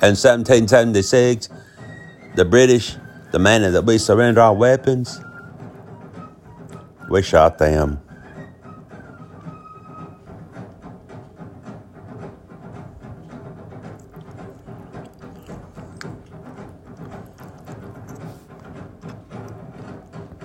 In 1776, the British demanded that we surrender our weapons. We shot them.